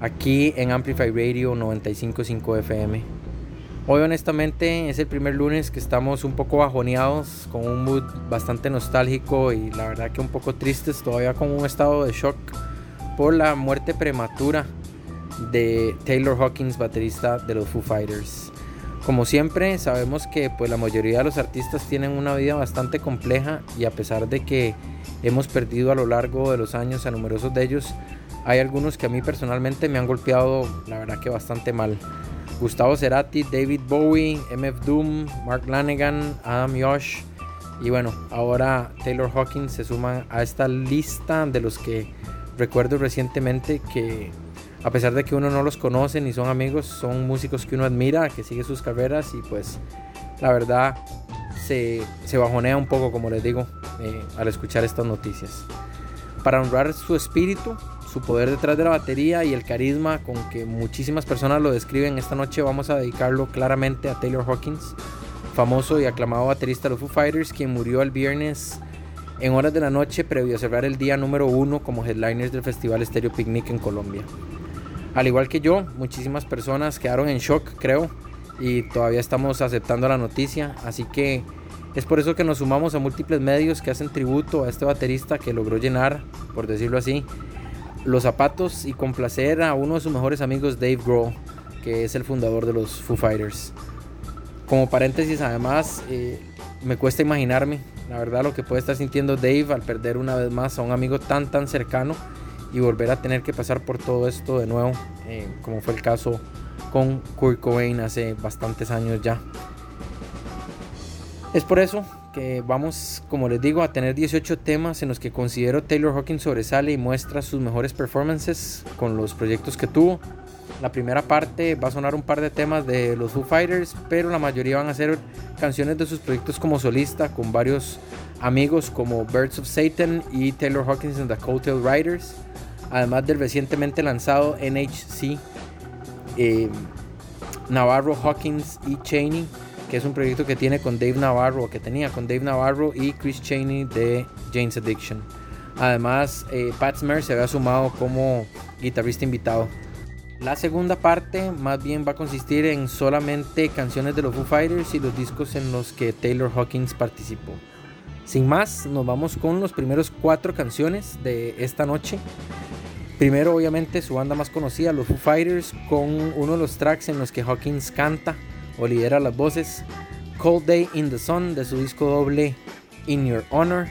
aquí en Amplify Radio 95.5 FM. Hoy honestamente es el primer lunes que estamos un poco bajoneados, con un mood bastante nostálgico y la verdad que un poco tristes, todavía con un estado de shock por la muerte prematura de Taylor Hawkins, baterista de los Foo Fighters. Como siempre, sabemos que pues, la mayoría de los artistas tienen una vida bastante compleja y a pesar de que hemos perdido a lo largo de los años a numerosos de ellos, hay algunos que a mí personalmente me han golpeado la verdad que bastante mal. Gustavo Cerati, David Bowie, MF Doom, Mark Lanegan, Adam Yosh y bueno, ahora Taylor Hawkins se suman a esta lista de los que recuerdo recientemente que a pesar de que uno no los conoce ni son amigos, son músicos que uno admira, que sigue sus carreras y pues la verdad se bajonea un poco, como les digo, al escuchar estas noticias. Para honrar su espíritu, su poder detrás de la batería y el carisma con que muchísimas personas lo describen, esta noche vamos a dedicarlo claramente a Taylor Hawkins, famoso y aclamado baterista de los Foo Fighters, quien murió el viernes en horas de la noche previo a cerrar el día número 1 como headliner del festival Stereo Picnic en Colombia. Al igual que yo, muchísimas personas quedaron en shock, creo, y todavía estamos aceptando la noticia, así que es por eso que nos sumamos a múltiples medios que hacen tributo a este baterista que logró llenar, por decirlo así, los zapatos y complacer a uno de sus mejores amigos, Dave Grohl, que es el fundador de los Foo Fighters. Como paréntesis, además, me cuesta imaginarme, la verdad, lo que puede estar sintiendo Dave al perder una vez más a un amigo tan cercano y volver a tener que pasar por todo esto de nuevo, como fue el caso con Kurt Cobain hace bastantes años ya. Es por eso que vamos, como les digo, a tener 18 temas en los que considero Taylor Hawkins sobresale y muestra sus mejores performances con los proyectos que tuvo. La primera parte va a sonar un par de temas de los Foo Fighters, pero la mayoría van a ser canciones de sus proyectos como solista con varios amigos como Birds of Satan y Taylor Hawkins and the Coattail Riders, además del recientemente lanzado NHC, Navarro, Hawkins y Chaney, que es un proyecto que tiene con Dave Navarro, que tenía con Dave Navarro y Chris Chaney de Jane's Addiction. Además, Pat Smear se había sumado como guitarrista invitado. La segunda parte más bien va a consistir en solamente canciones de los Foo Fighters y los discos en los que Taylor Hawkins participó. Sin más, nos vamos con los primeros 4 canciones de esta noche. Primero, obviamente, su banda más conocida, los Foo Fighters, con uno de los tracks en los que Hawkins canta o lidera las voces, Cold Day in the Sun, de su disco doble In Your Honor.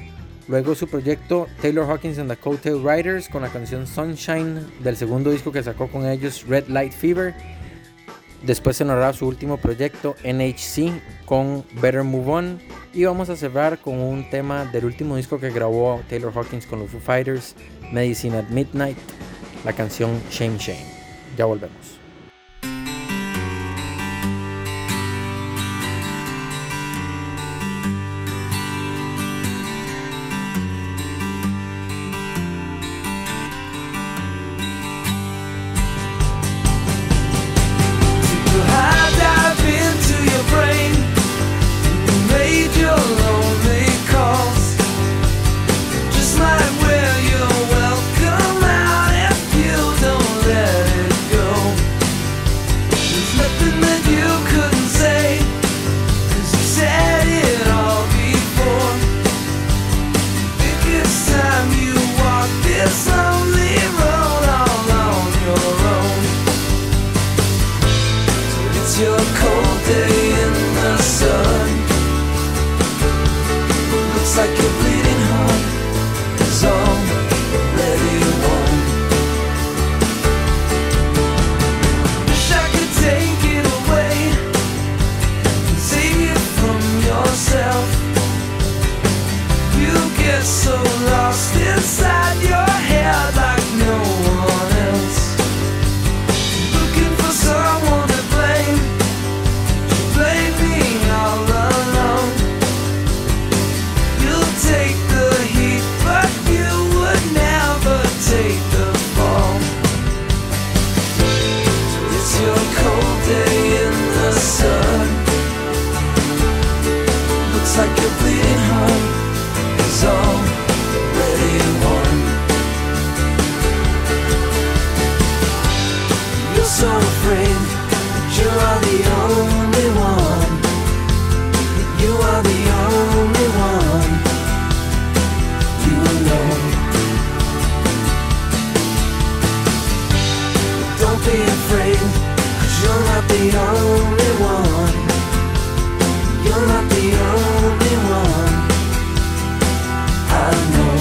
Luego su proyecto Taylor Hawkins and the Coattail Riders, con la canción Sunshine del segundo disco que sacó con ellos, Red Light Fever. Después se narrará su último proyecto NHC con Better Move On, y vamos a cerrar con un tema del último disco que grabó Taylor Hawkins con los Foo Fighters, Medicine at Midnight, la canción Shame Shame. Ya volvemos. so afraid you are the only one. You are the only one. You alone. Don't be afraid, 'cause you're not the only one. You're not the only one. I know.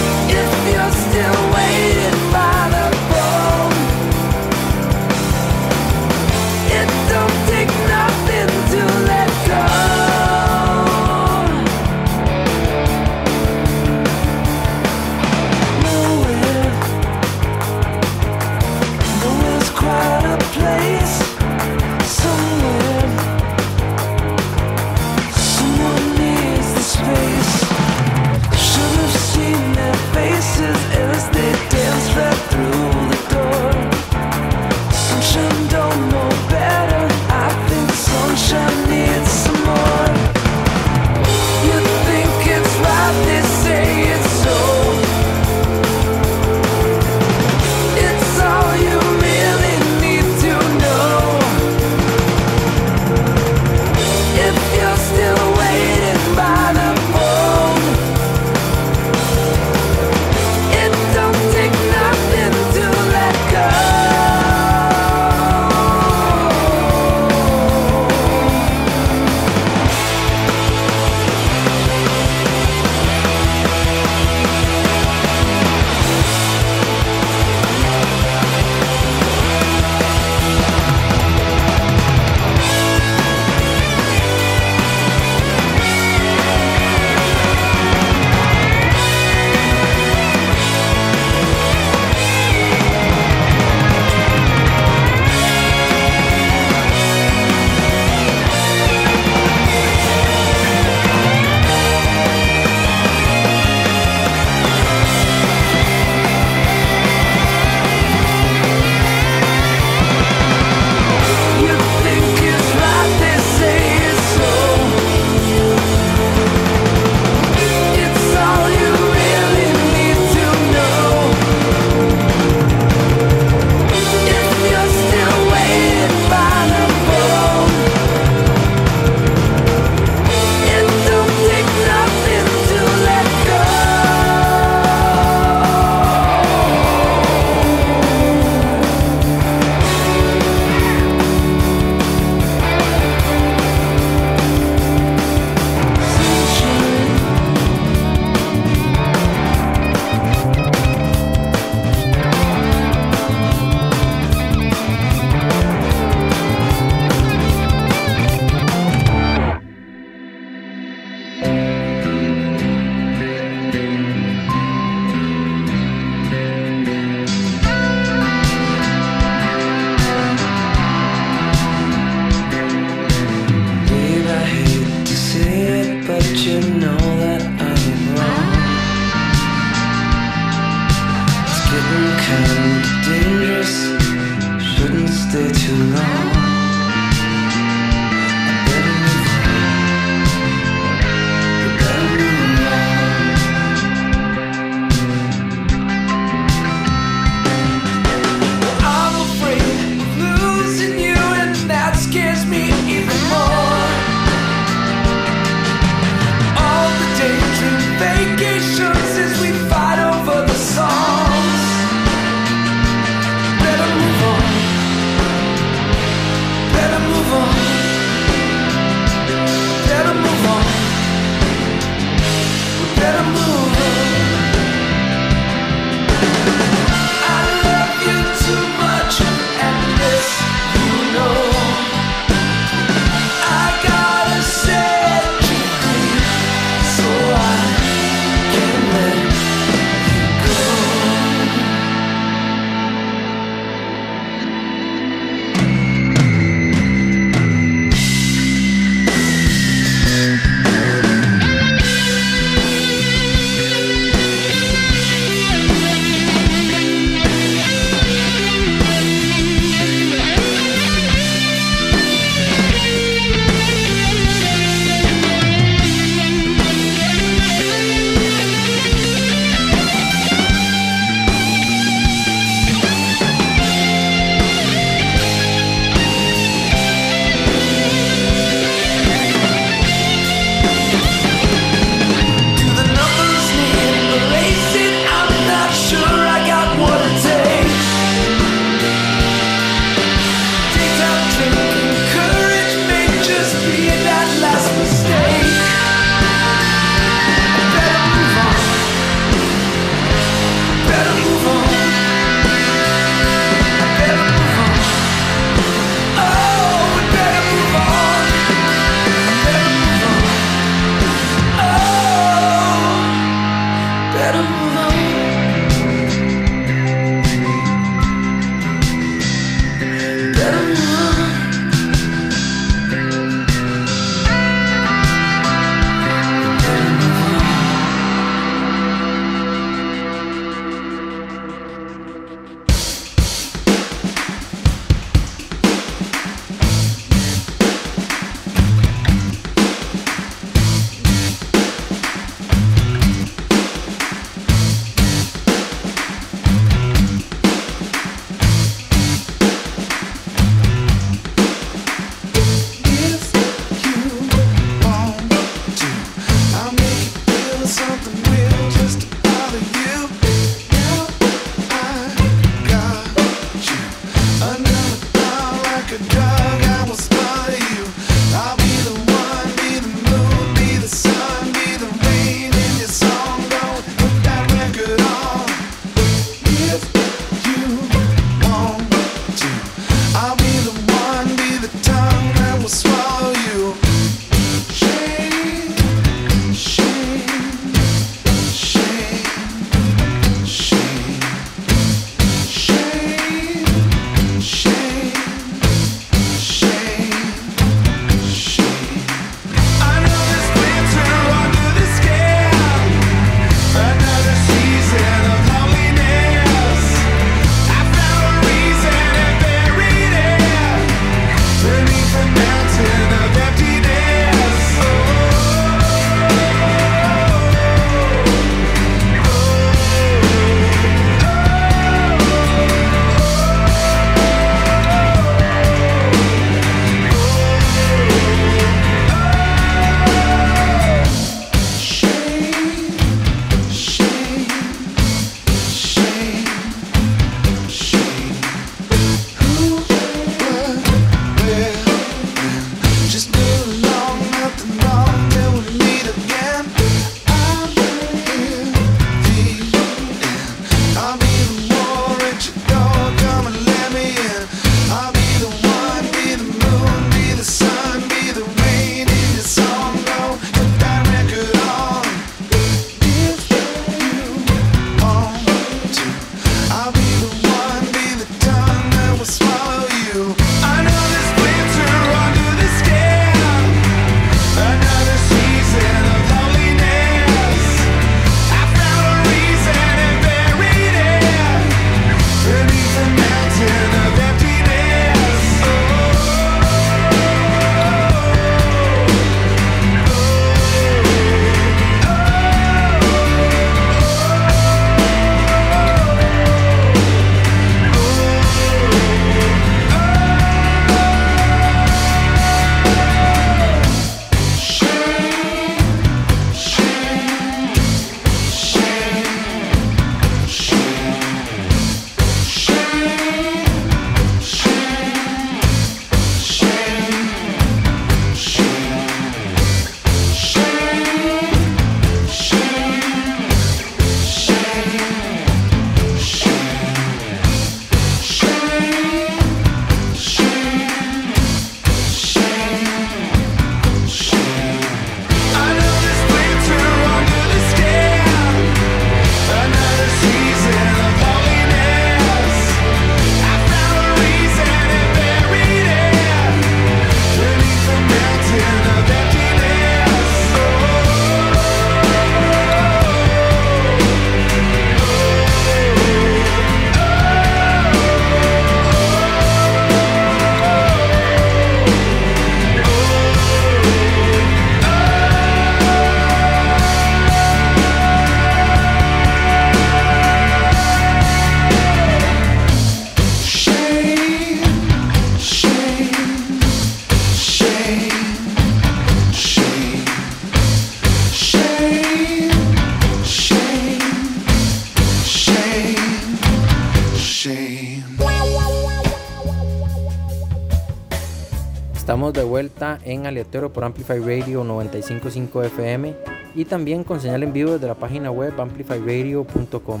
Estamos de vuelta en Aleatorio por Amplify Radio 95.5 FM y también con señal en vivo desde la página web amplifyradio.com.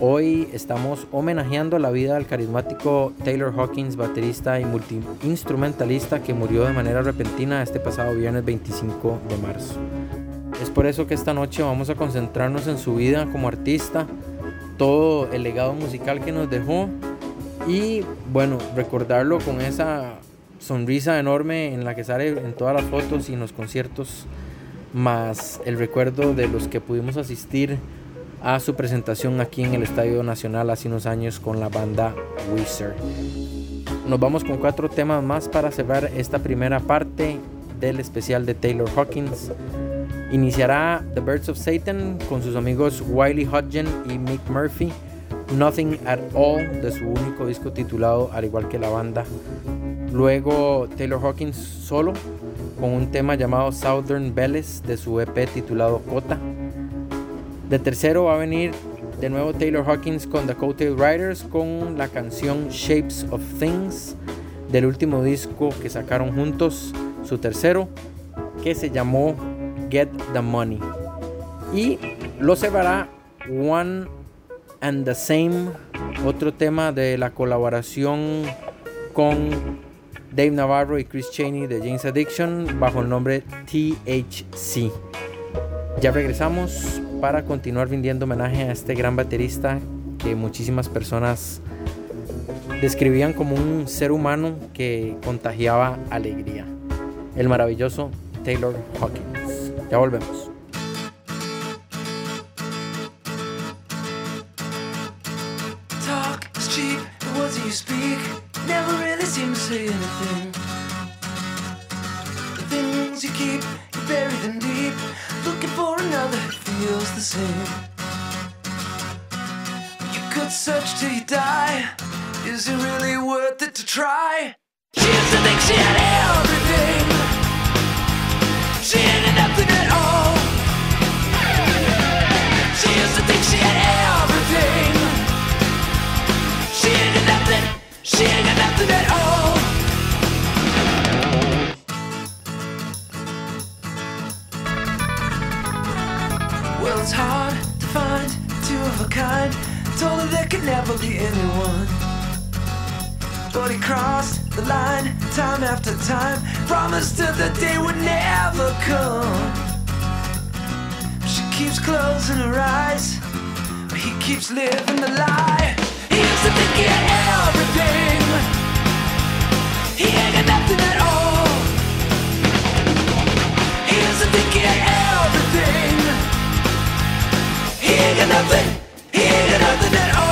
Hoy estamos homenajeando la vida del carismático Taylor Hawkins, baterista y multiinstrumentalista que murió de manera repentina este pasado viernes 25 de marzo. Es por eso que esta noche vamos a concentrarnos en su vida como artista, todo el legado musical que nos dejó y, bueno, recordarlo con esa sonrisa enorme en la que sale en todas las fotos y en los conciertos, más el recuerdo de los que pudimos asistir a su presentación aquí en el Estadio Nacional hace unos años con la banda Weezer. Nos vamos con 4 temas más para cerrar esta primera parte del especial de Taylor Hawkins. Iniciará The Birds of Satan con sus amigos Wiley Hodgen y Mick Murphy, Nothing at All, de su único disco titulado al igual que la banda. Luego Taylor Hawkins solo con un tema llamado Southern Belles de su EP titulado Cota. De tercero va a venir de nuevo Taylor Hawkins con The Coattail Riders con la canción Shapes of Things. del último disco que sacaron juntos, su tercero, que se llamó Get the Money, y lo separará One and the Same, otro tema de la colaboración con Dave Navarro y Chris Chaney de Jane's Addiction bajo el nombre THC. Ya regresamos para continuar rindiendo homenaje a este gran baterista que muchísimas personas describían como un ser humano que contagiaba alegría, el maravilloso Taylor Hawkins. Ya volvemos. Talk is cheap, the words you speak never really seem to say anything. The things you keep, you bury them deep, looking for another who feels the same. You could search till you die, is it really worth it to try? She used to think she had everything. She had nothing at all. She used to think she had everything. She had nothing. She had nothing at all. Well, it's hard to find two of a kind. Told her there could never be anyone. But he crossed the line, time after time, promised her that they would never come. She keeps closing her eyes, but he keeps living the lie. He used to think he had everything. He ain't got nothing at all. He used to think he had everything. He ain't got nothing. He ain't got nothing at all.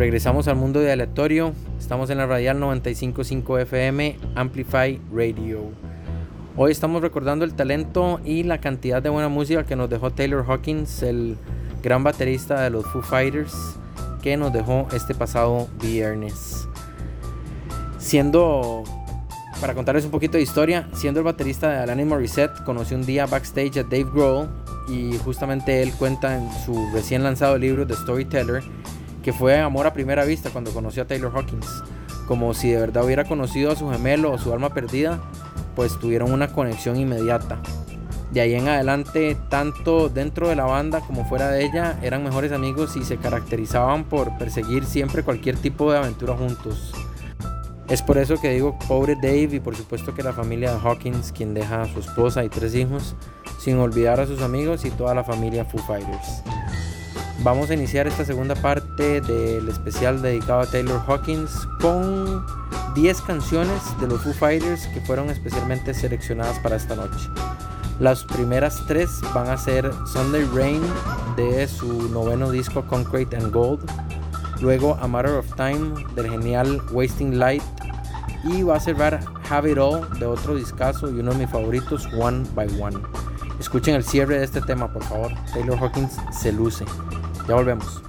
Regresamos al mundo de aleatorio. Estamos en la Radial 95.5 FM Amplify Radio. Hoy estamos recordando el talento y la cantidad de buena música que nos dejó Taylor Hawkins, el gran baterista de los Foo Fighters, que nos dejó este pasado viernes. Para contarles un poquito de historia, siendo el baterista de Alanis Morissette, conoció un día backstage a Dave Grohl, y justamente él cuenta en su recién lanzado libro The Storyteller que fue amor a primera vista cuando conoció a Taylor Hawkins, como si de verdad hubiera conocido a su gemelo o su alma perdida, pues tuvieron una conexión inmediata. De ahí en adelante, tanto dentro de la banda como fuera de ella, eran mejores amigos y se caracterizaban por perseguir siempre cualquier tipo de aventura juntos. Es por eso que digo pobre Dave, y por supuesto que la familia de Hawkins, quien deja a su esposa y 3 hijos, sin olvidar a sus amigos y toda la familia Foo Fighters. Vamos a iniciar esta segunda parte del especial dedicado a Taylor Hawkins con 10 canciones de los Foo Fighters que fueron especialmente seleccionadas para esta noche. Las primeras 3 van a ser Sunday Rain, de su 9º disco Concrete and Gold, luego A Matter of Time, del genial Wasting Light, y va a cerrar Have It All, de otro discazo y uno de mis favoritos, One by One. Escuchen el cierre de este tema, por favor. Taylor Hawkins se luce. Ya volvemos.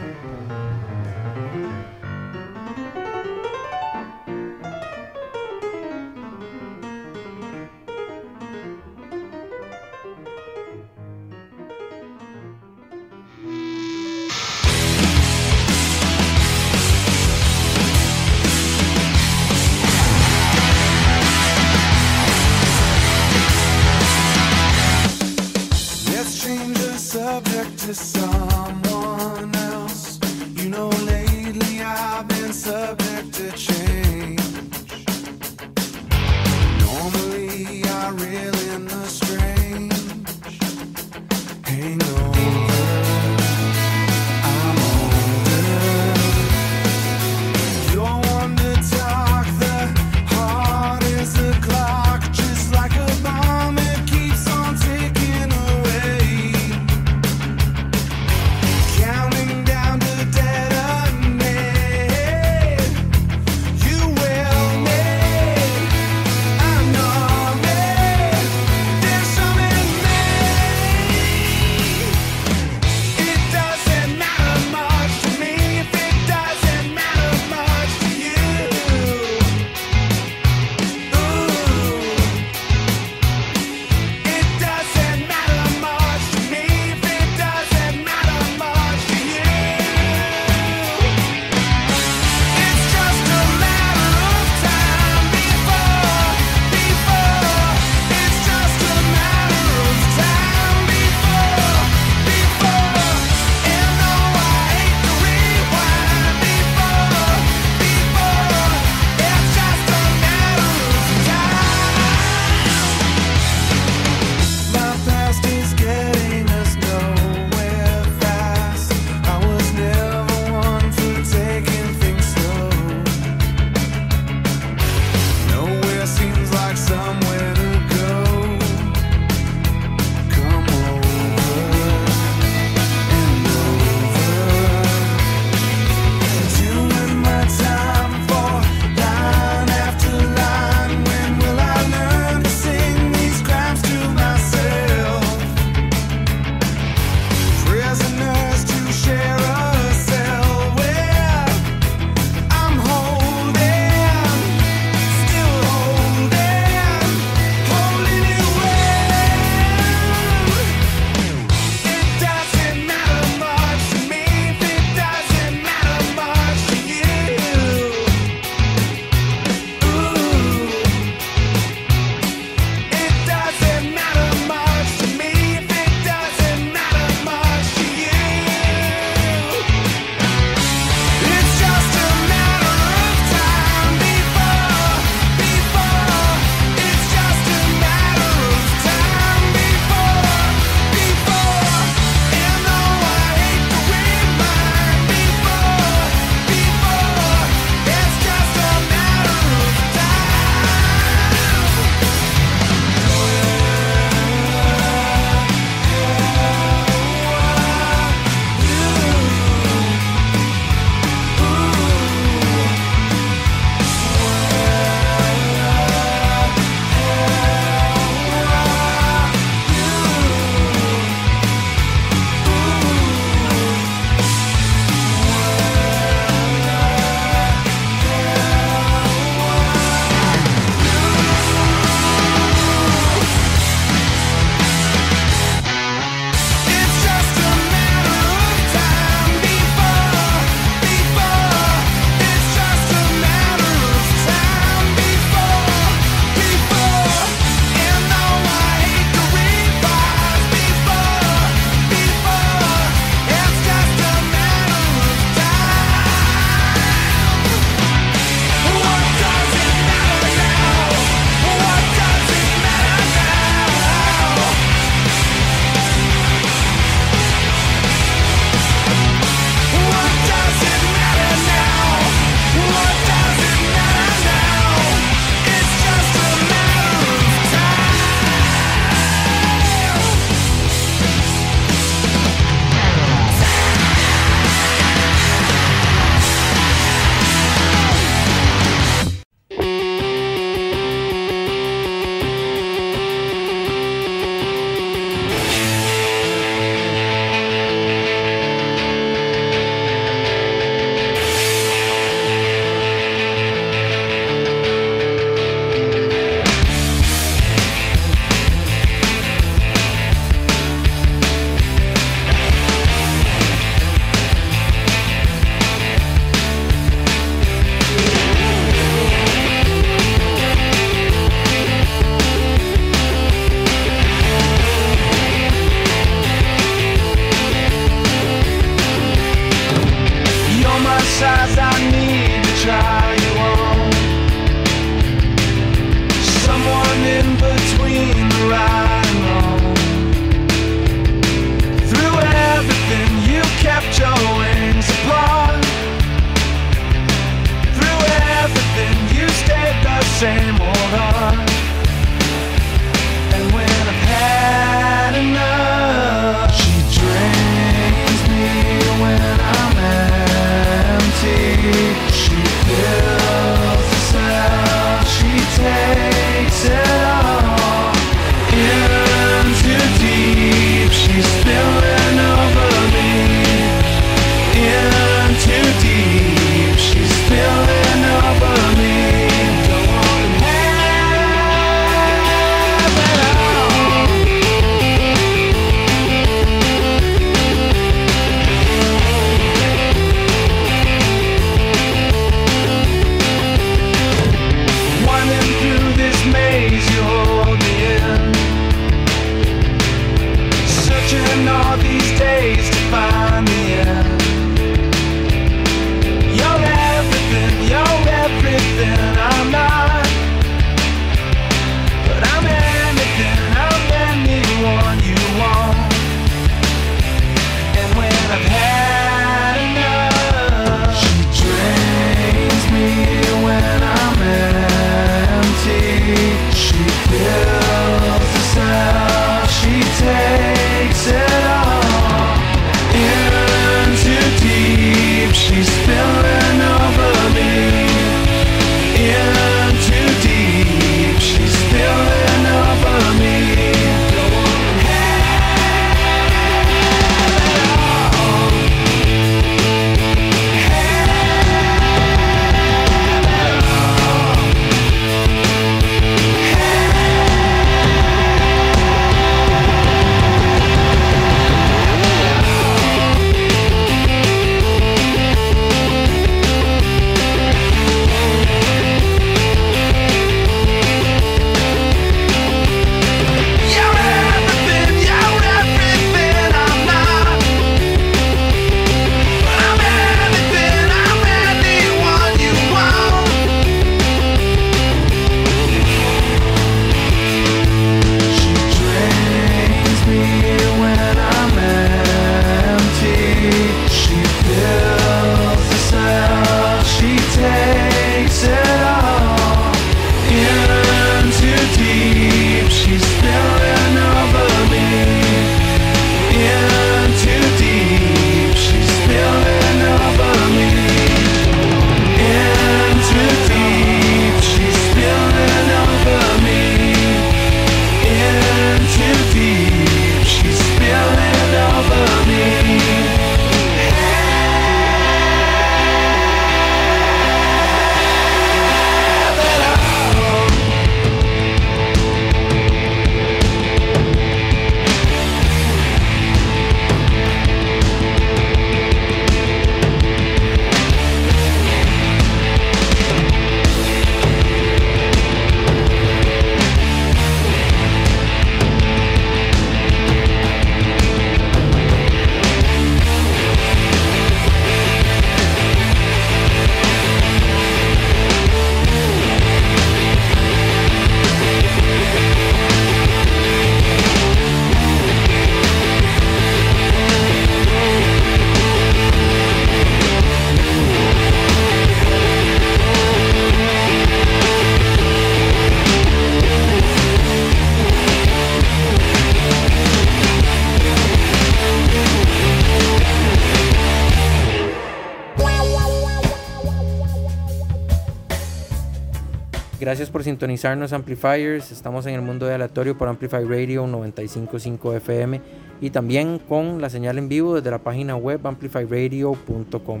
Gracias por sintonizarnos, Amplifiers. Estamos en el mundo de aleatorio por Amplify Radio 95.5 FM y también con la señal en vivo desde la página web amplifyradio.com.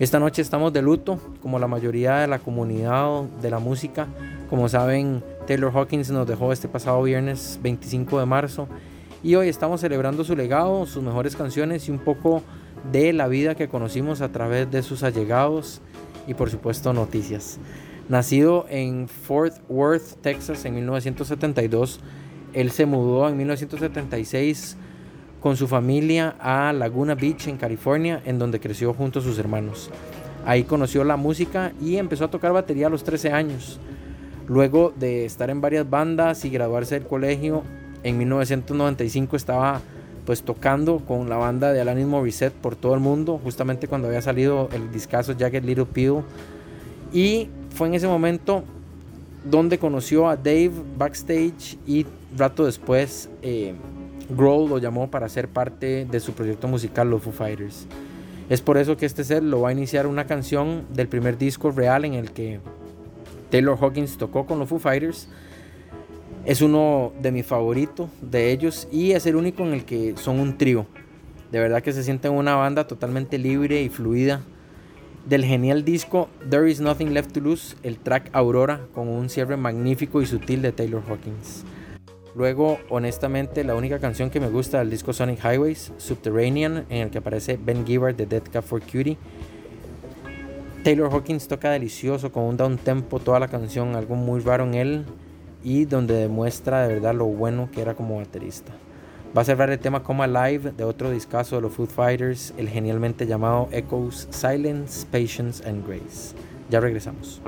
Esta noche estamos de luto, como la mayoría de la comunidad de la música. Como saben, Taylor Hawkins nos dejó este pasado viernes 25 de marzo y hoy estamos celebrando su legado, sus mejores canciones y un poco de la vida que conocimos a través de sus allegados y por supuesto noticias. Nacido en Fort Worth, Texas en 1972, él se mudó en 1976 con su familia a Laguna Beach en California, en donde creció junto a sus hermanos. Ahí conoció la música y empezó a tocar batería a los 13 años. Luego de estar en varias bandas y graduarse del colegio, en 1995 estaba pues tocando con la banda de Alanis Morissette por todo el mundo, justamente cuando había salido el discazo Jagged Little Pill. Y fue en ese momento donde conoció a Dave backstage y rato después Grohl lo llamó para ser parte de su proyecto musical, los Foo Fighters. Es por eso que este set lo va a iniciar una canción del primer disco real en el que Taylor Hawkins tocó con los Foo Fighters. Es uno de mis favoritos de ellos y es el único en el que son un trío. De verdad que se sienten una banda totalmente libre y fluida. Del genial disco There Is Nothing Left To Lose, el track Aurora, con un cierre magnífico y sutil de Taylor Hawkins. Luego, honestamente, la única canción que me gusta del disco Sonic Highways, Subterranean, en el que aparece Ben Gibbard de Dead Cat for Cutie. Taylor Hawkins toca delicioso, con un down tempo toda la canción, algo muy raro en él, y donde demuestra de verdad lo bueno que era como baterista. Va a cerrar el tema Come Alive de otro discazo de los Foo Fighters, el genialmente llamado Echoes, Silence, Patience and Grace. Ya regresamos.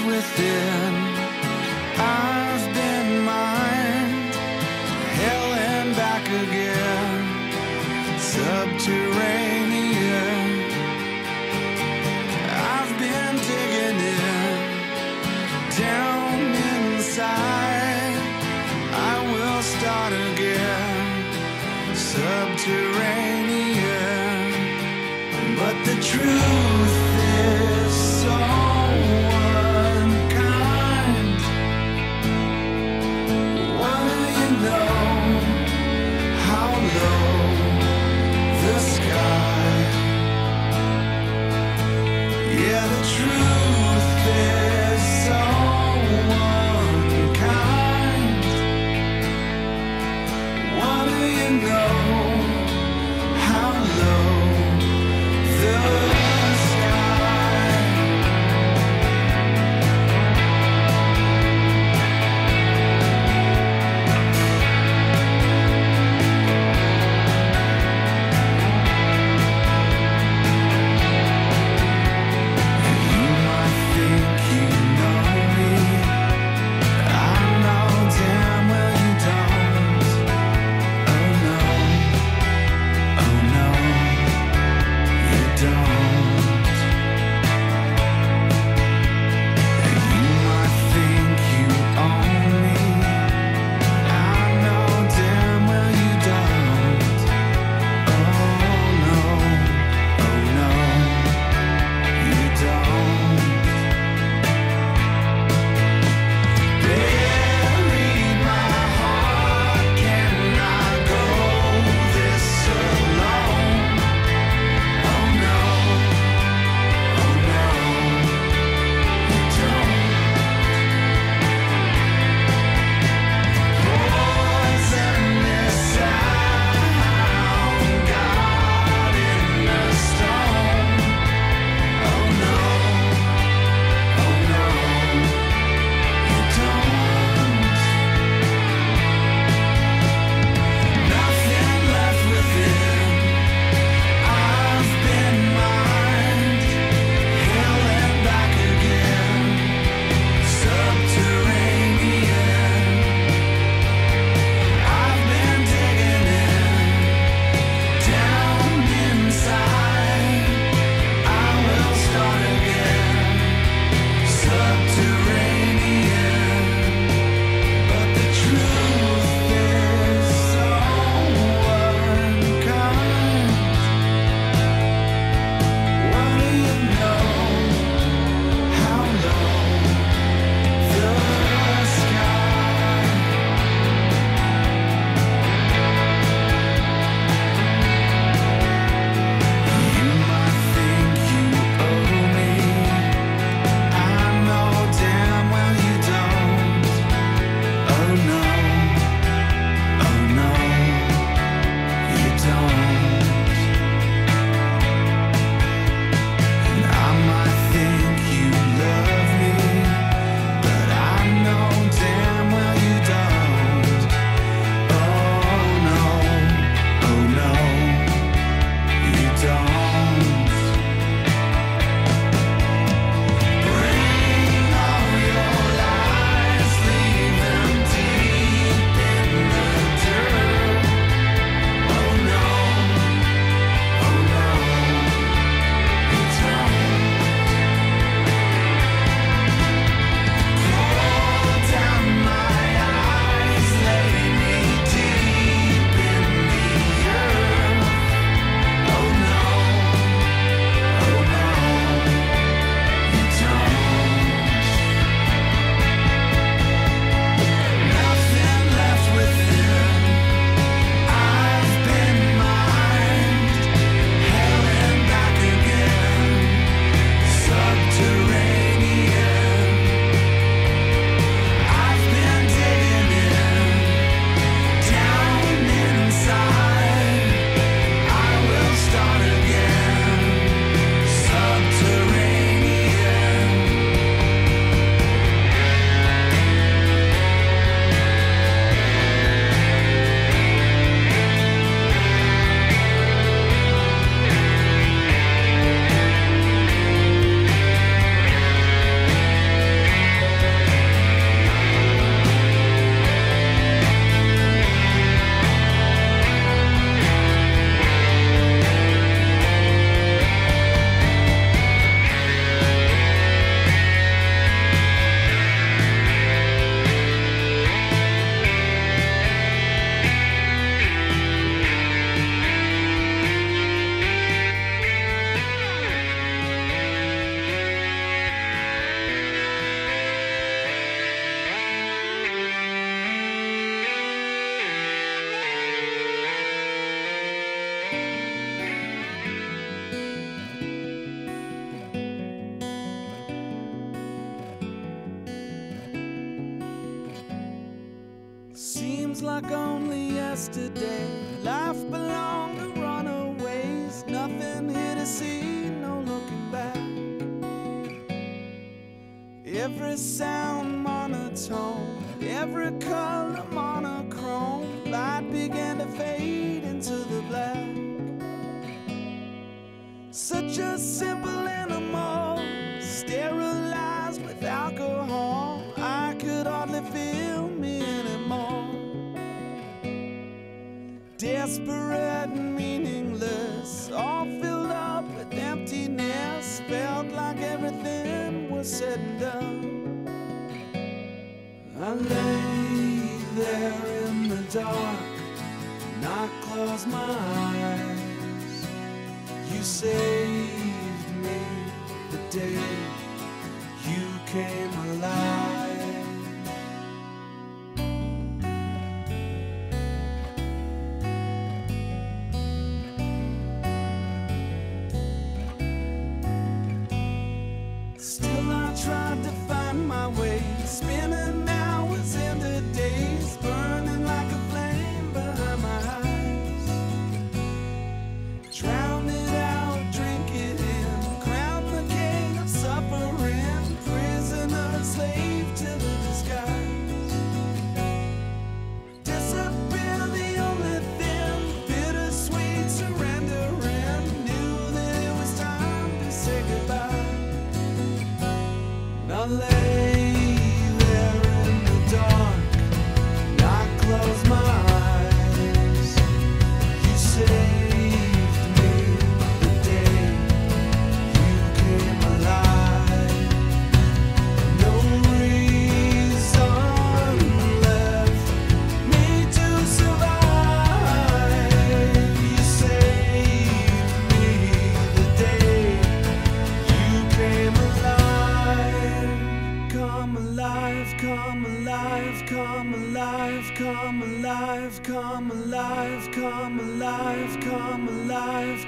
lost within. I've been mined, hell and back again, subterranean. I've been digging in, down inside. I will start again, subterranean. But the truth is so. Know how low the like only yesterday. Life belonged to runaways. Nothing here to see, no looking back. Every sound monotone, every color monochrome. Light began to fade into the black. Such a simple animal, sterilized with alcohol. I could hardly feel me anymore. Desperate and meaningless, all filled up with emptiness. Felt like everything was said and done. I lay there in the dark, and I closed my eyes. You saved me the day you came alive. Tried to find my way, spinning hours into days, burning like a flame behind my eyes. Drown it out, drink it in, crown the king of suffering, prisoner and slave to the disguise. Disappear the only thing, bittersweet surrendering, knew that it was time to say goodbye. I lay there in the dark, and I close my eyes. You saved me the day you came alive. No reason left me to survive. You saved me the day you came alive. Come alive, come alive, come alive, come alive, come alive,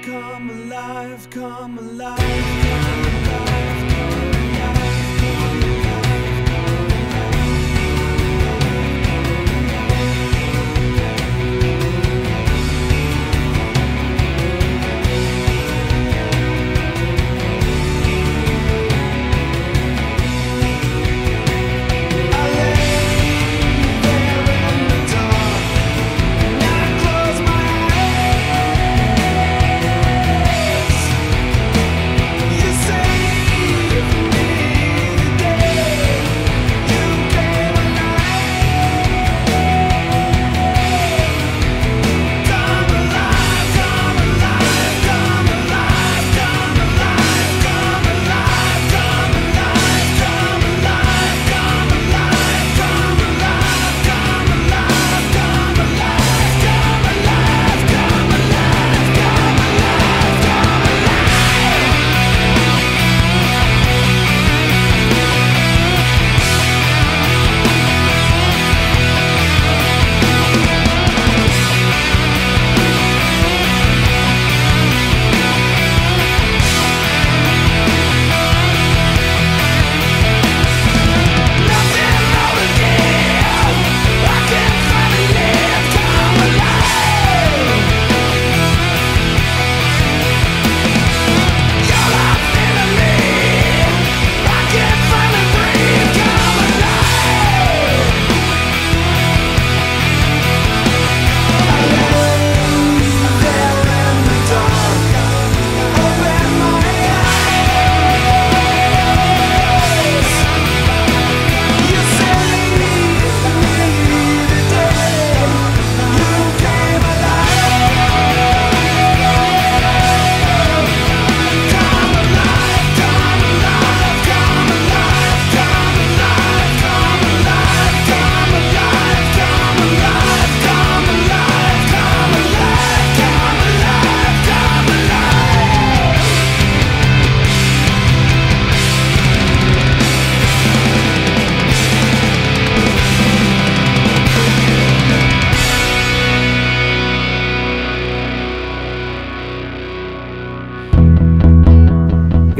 come alive, come alive, come alive, come alive, come alive.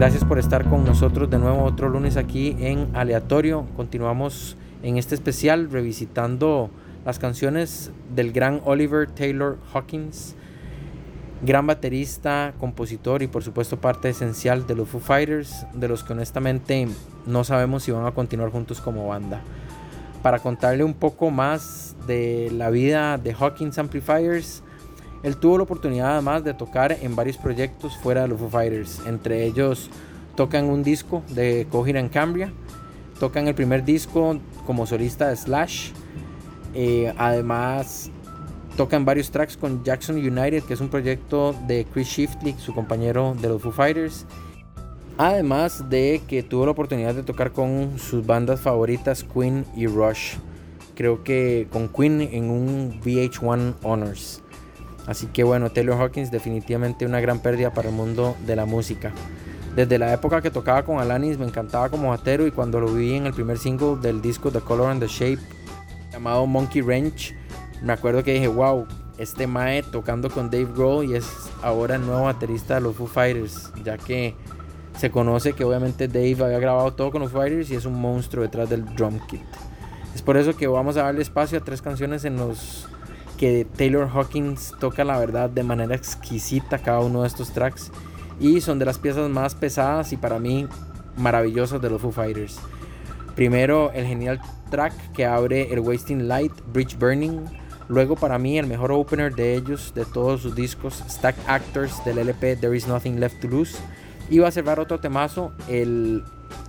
Gracias por estar con nosotros de nuevo otro lunes aquí en Aleatorio. Continuamos en este especial revisitando las canciones del gran Oliver Taylor Hawkins, gran baterista, compositor y por supuesto parte esencial de los Foo Fighters, de los que honestamente no sabemos si van a continuar juntos como banda. Para contarle un poco más de la vida de Hawkins Amplifiers, él tuvo la oportunidad además de tocar en varios proyectos fuera de los Foo Fighters. Entre ellos tocan un disco de Coheed and Cambria, tocan el primer disco como solista de Slash, además tocan varios tracks con Jackson United, que es un proyecto de Chris Shifley, su compañero de los Foo Fighters. Además de que tuvo la oportunidad de tocar con sus bandas favoritas Queen y Rush, creo que con Queen en un VH1 Honors. Así que bueno, Taylor Hawkins definitivamente una gran pérdida para el mundo de la música. Desde la época que tocaba con Alanis me encantaba como batero, y cuando lo vi en el primer single del disco The Color and the Shape llamado Monkey Wrench, me acuerdo que dije wow, este mae tocando con Dave Grohl y es ahora el nuevo baterista de los Foo Fighters, ya que se conoce que obviamente Dave había grabado todo con los Foo Fighters y es un monstruo detrás del drum kit. Es por eso que vamos a darle espacio a tres canciones en los que Taylor Hawkins toca la verdad de manera exquisita cada uno de estos tracks, y son de las piezas más pesadas y para mí maravillosas de los Foo Fighters. Primero, el genial track que abre el Wasting Light, Bridge Burning. Luego, para mí, el mejor opener de ellos, de todos sus discos, Stack Actors del LP There Is Nothing Left To Lose. Y va a cerrar otro temazo, el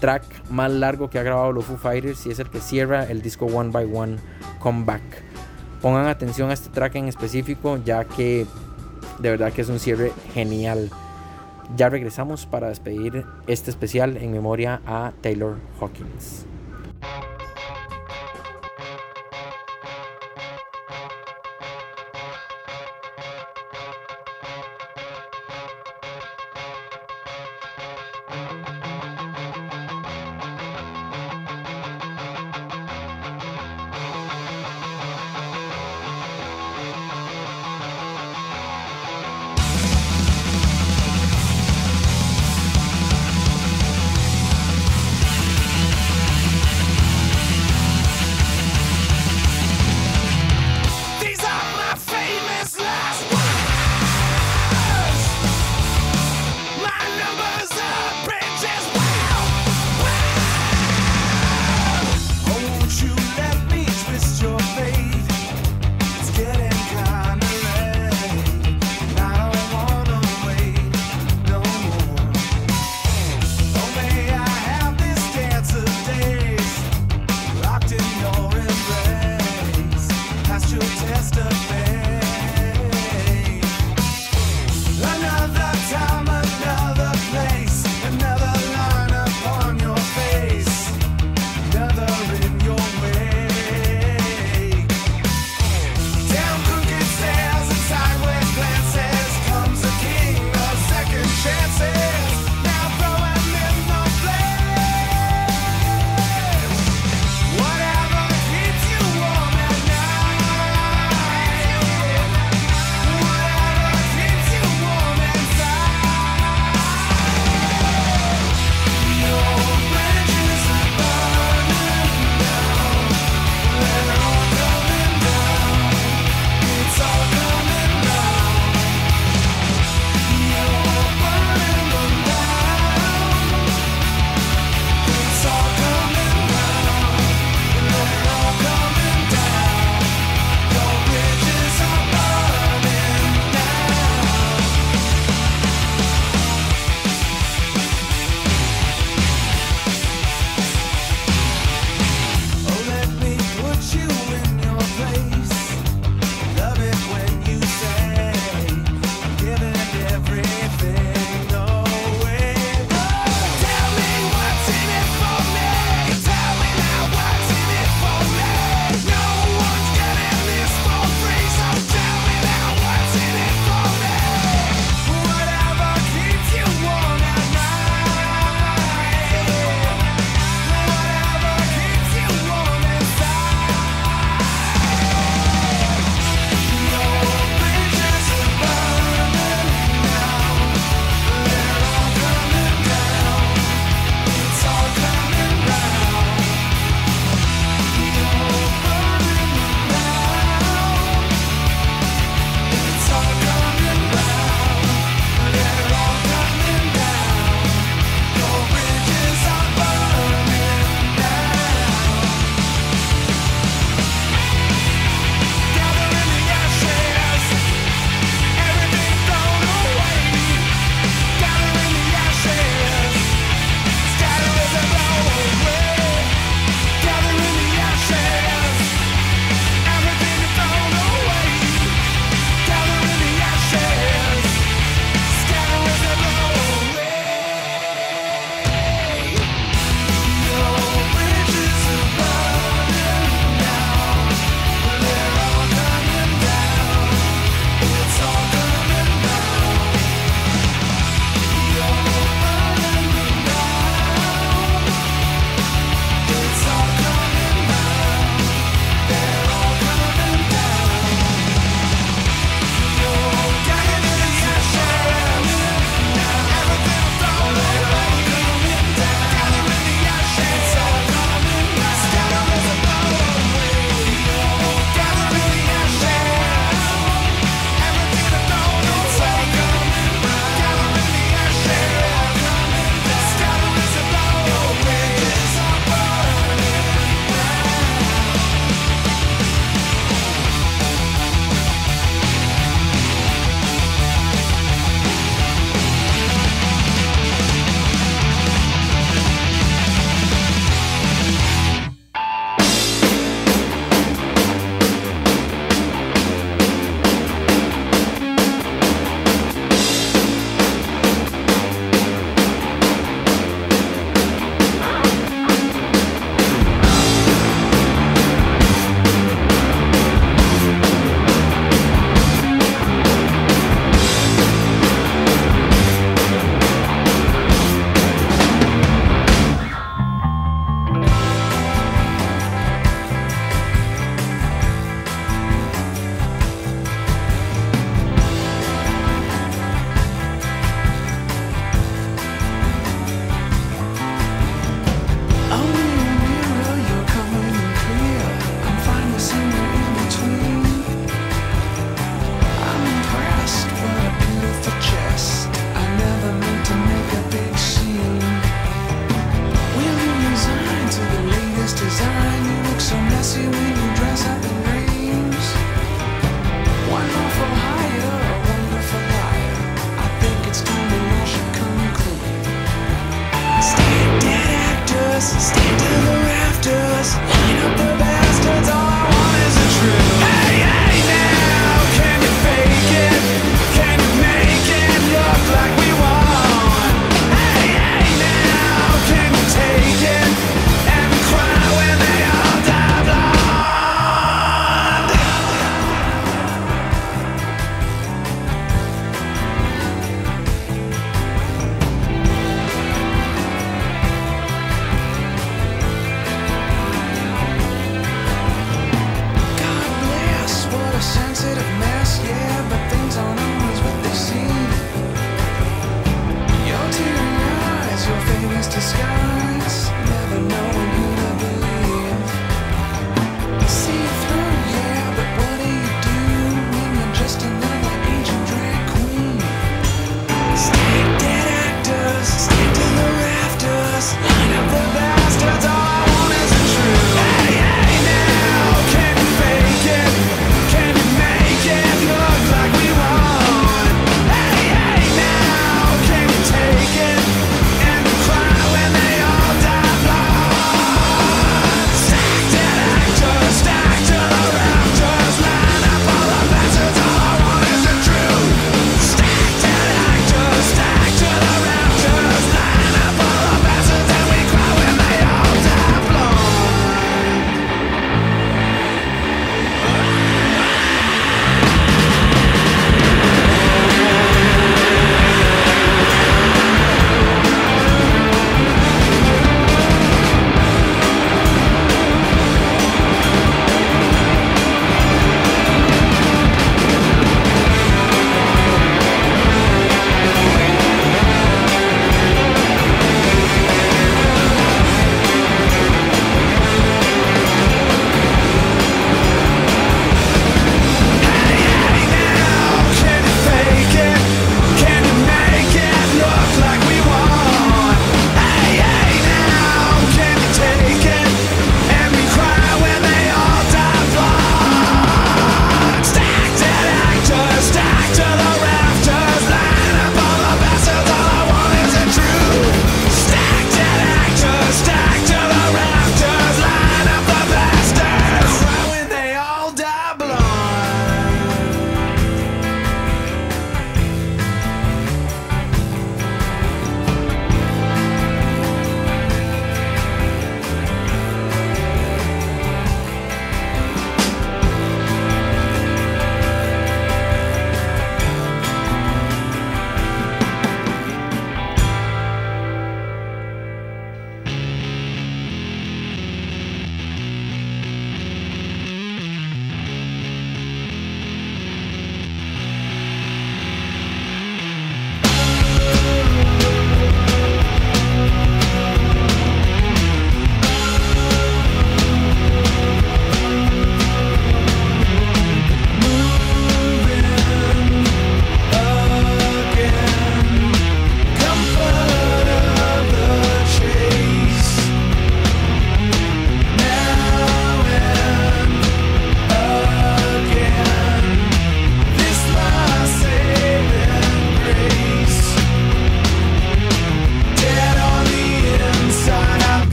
track más largo que ha grabado los Foo Fighters, y es el que cierra el disco One by One, Comeback. Pongan atención a este track en específico, ya que de verdad que es un cierre genial. Ya regresamos para despedir este especial en memoria a Taylor Hawkins.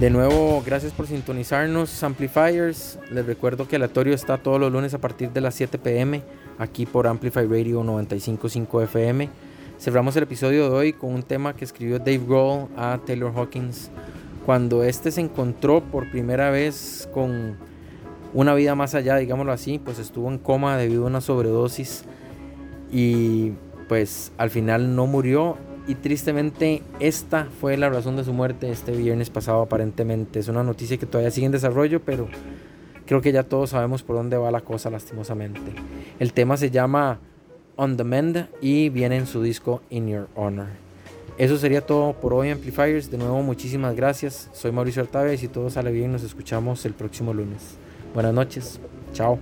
De nuevo, gracias por sintonizarnos, Amplifiers. Les recuerdo que Aleatorio está todos los lunes a partir de las 7 p.m. aquí por Amplify Radio 95.5 FM. Cerramos el episodio de hoy con un tema que escribió Dave Grohl a Taylor Hawkins cuando este se encontró por primera vez con una vida más allá, digámoslo así. Pues estuvo en coma debido a una sobredosis y pues al final no murió. Y tristemente esta fue la razón de su muerte este viernes pasado, aparentemente. Es una noticia que todavía sigue en desarrollo, pero creo que ya todos sabemos por dónde va la cosa, lastimosamente. El tema se llama On The Mend y viene en su disco In Your Honor. Eso sería todo por hoy, Amplifiers. De nuevo, muchísimas gracias. Soy Mauricio Artavia y si todo sale bien nos escuchamos el próximo lunes. Buenas noches. Chao.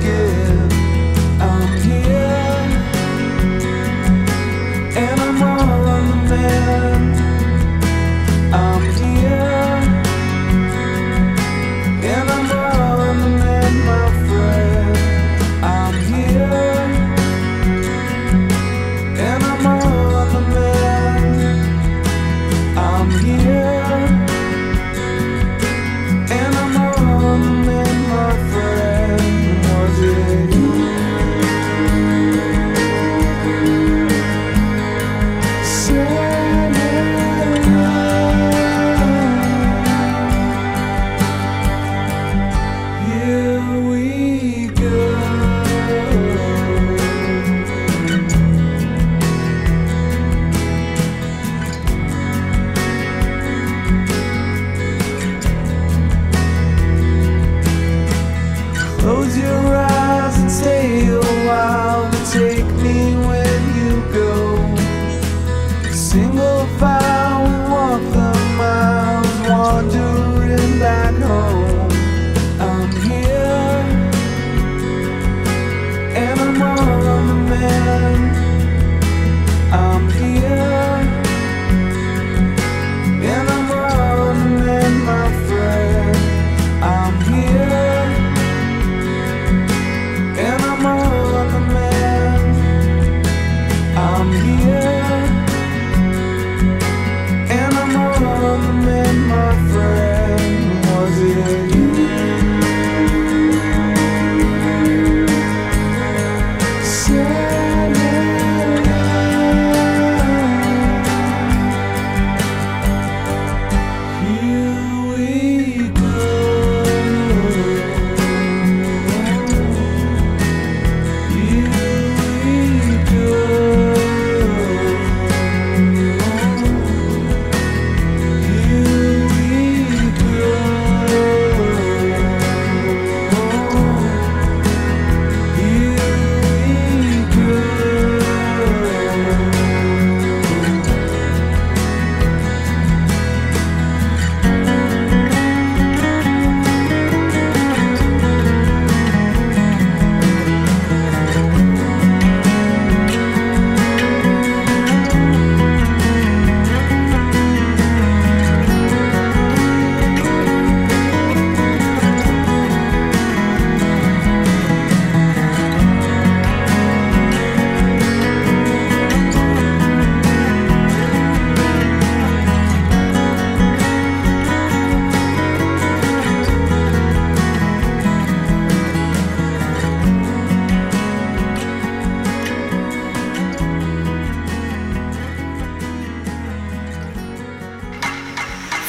Yeah.